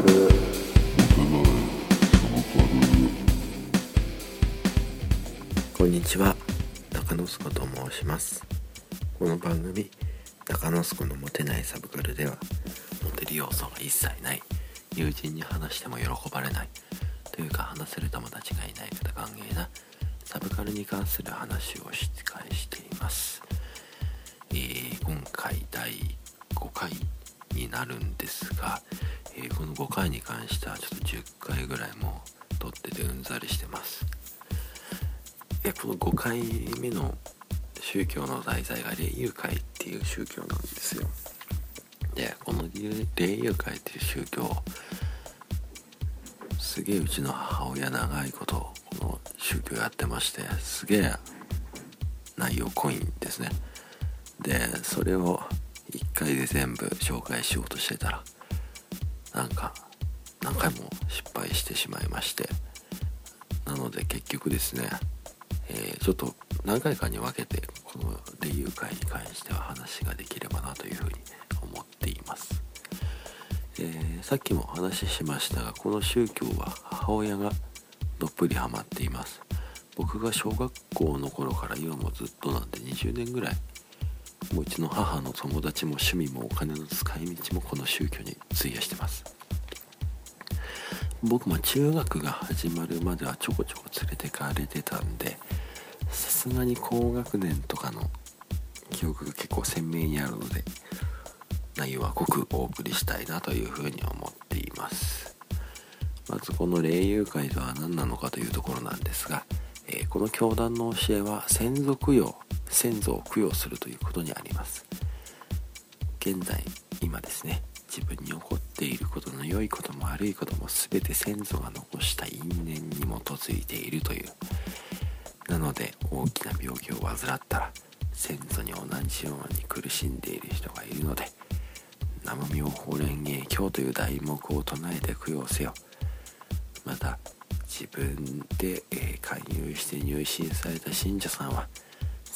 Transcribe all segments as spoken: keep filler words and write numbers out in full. かる。こんにちは、高野須子と申します。この番組高野須子のモテないサブカルでは、モテる要素が一切ない、友人に話しても喜ばれないというか、話せる友達がいない方歓迎なサブカルに関する話をしつかえしています。えー、今回だいごかいになるんですが、えー、このごかいに関してはちょっとじゅっかいぐらいもう撮っててうんざりしてます。いやこのごかいめの宗教の題材が霊友会っていう宗教なんですよ。で、この霊友会っていう宗教、すげえうちの母親長いことこの宗教やってまして、すげえ内容濃いんですね。で、それをいっかいで全部紹介しようとしてたら、なんか何回も失敗してしまいまして、なので結局ですね、えー、ちょっと何回かに分けてこの霊友会に関しては話ができればなというふうに思っています。えー、さっきもお話ししましたが、この宗教は母親がどっぷりハマっています。僕が小学校の頃から今もずっとなんでにじゅうねんぐらい、もううちの母の友達も趣味もお金の使い道もこの宗教に費やしてます。僕も中学が始まるまではちょこちょこ連れてかれてたんで、さすがに高学年とかの記憶が結構鮮明にあるので、内容は濃くお送りしたいなというふうに思っています。まずこの霊友会とは何なのかというところなんですが、えー、この教団の教えは先祖供養先祖を供養するということにあります。現在今ですね、自分に起こっていることの良いことも悪いことも全て先祖が残した因縁に基づいているという、なので大きな病気を患ったら先祖に同じように苦しんでいる人がいるので、南無妙法蓮華経という題目を唱えて供養せよ、また自分で、えー、勧誘して入信された信者さんは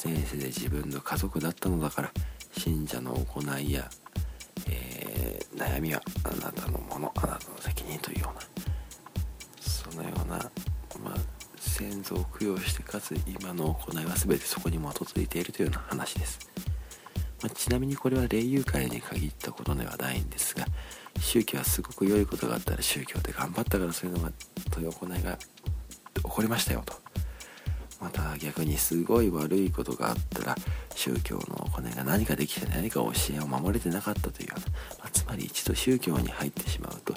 前世で自分の家族だったのだから、信者の行いや、えー、悩みはあなたのもの、あなたの責任というような、そのような、まあ、先祖を供養してかつ今の行いは全てそこに基づいているというような話です。まあ、ちなみにこれは霊友会に限ったことではないんですが、宗教はすごく良いことがあったら宗教で頑張ったからそういうのがという行いが起こりましたよと、また逆にすごい悪いことがあったら宗教の行いが何かできて何か教えを守れてなかったというような、まあ、つまり一度宗教に入ってしまうと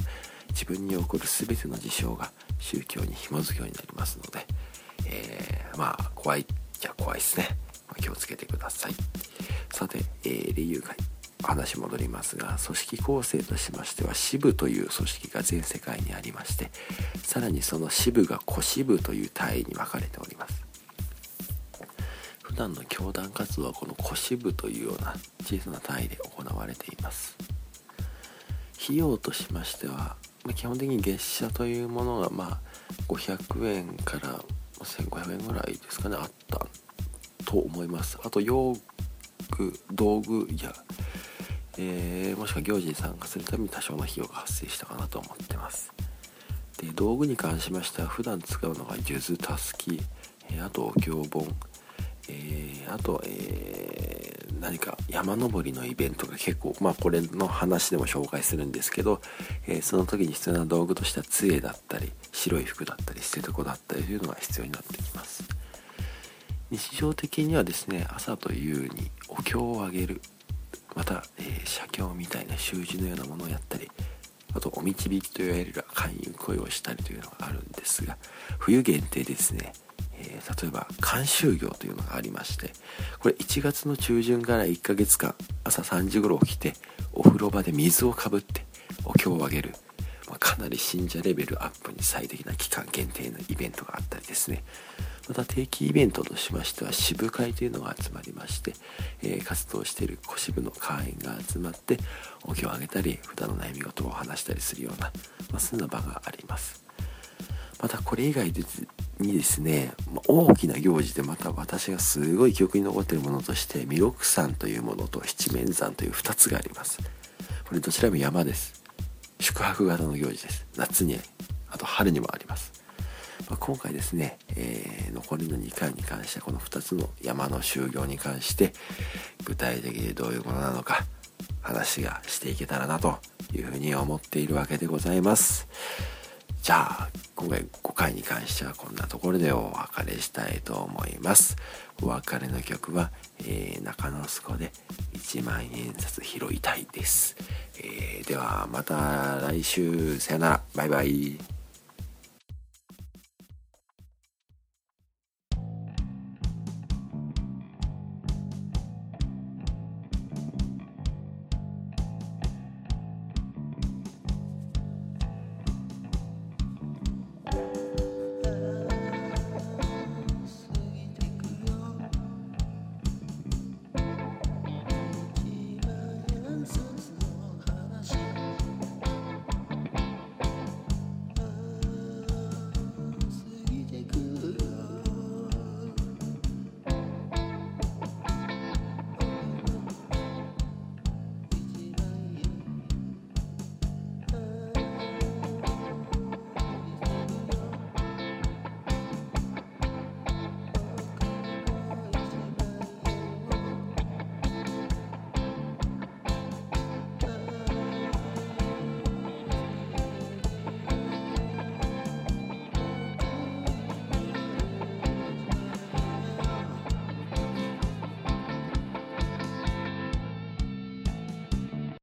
自分に起こる全ての事象が宗教に紐づくようになりますので、えー、まあ怖いじゃ怖いですね、まあ、気をつけてください。さて、えー、霊友会話戻りますが、組織構成としましては支部という組織が全世界にありまして、さらにその支部が小支部という単位に分かれております。普段の教団活動はこの小支部というような小さな単位で行われています。費用としましては、まあ、基本的に月謝というものがまあごひゃくえんからせんごひゃくえんぐらいですかね、あったと思います。あと用具道具や、えー、もしくは行事に参加するために多少の費用が発生したかなと思ってます。で、道具に関しましては普段使うのが数珠、たすき、えー、あと経本、えー、あと、えー、何か山登りのイベントが結構、まあこれの話でも紹介するんですけど、えー、その時に必要な道具としては杖だったり白い服だったり捨て床だったりというのが必要になってきます。日常的にはですね、朝と夕にお経をあげる、また、えー、写経みたいな習字のようなものをやったり、あとお導きといわれる勧誘行為をしたりというのがあるんですが、冬限定ですね、えー、例えば慣習行というのがありまして、これいちがつの中旬からいっかげつかん朝さんじ頃起きてお風呂場で水をかぶってお経をあげる、まあ、かなり信者レベルアップに最適な期間限定のイベントがあったりですね、また定期イベントとしましては支部会というのが集まりまして、えー、活動している小支部の会員が集まってお経をあげたり普段の悩み事を話したりするような、まあ、そんな場があります。またこれ以外にですね、まあ、大きな行事でまた私がすごい記憶に残っているものとして弥勒山というものと七面山というふたつがあります。これどちらも山です。宿泊型の行事です。夏にあと春にもあります。まあ、今回ですね、えー、残りのにかいに関してはこのふたつの山の修行に関して具体的にどういうものなのか話がしていけたらなというふうに思っているわけでございます。じゃあ今回ごかいに関してはこんなところでお別れしたいと思います。お別れの曲は、えー、中野すこでいちまん円札拾いたいです。えー、ではまた来週、さよなら、バイバイ。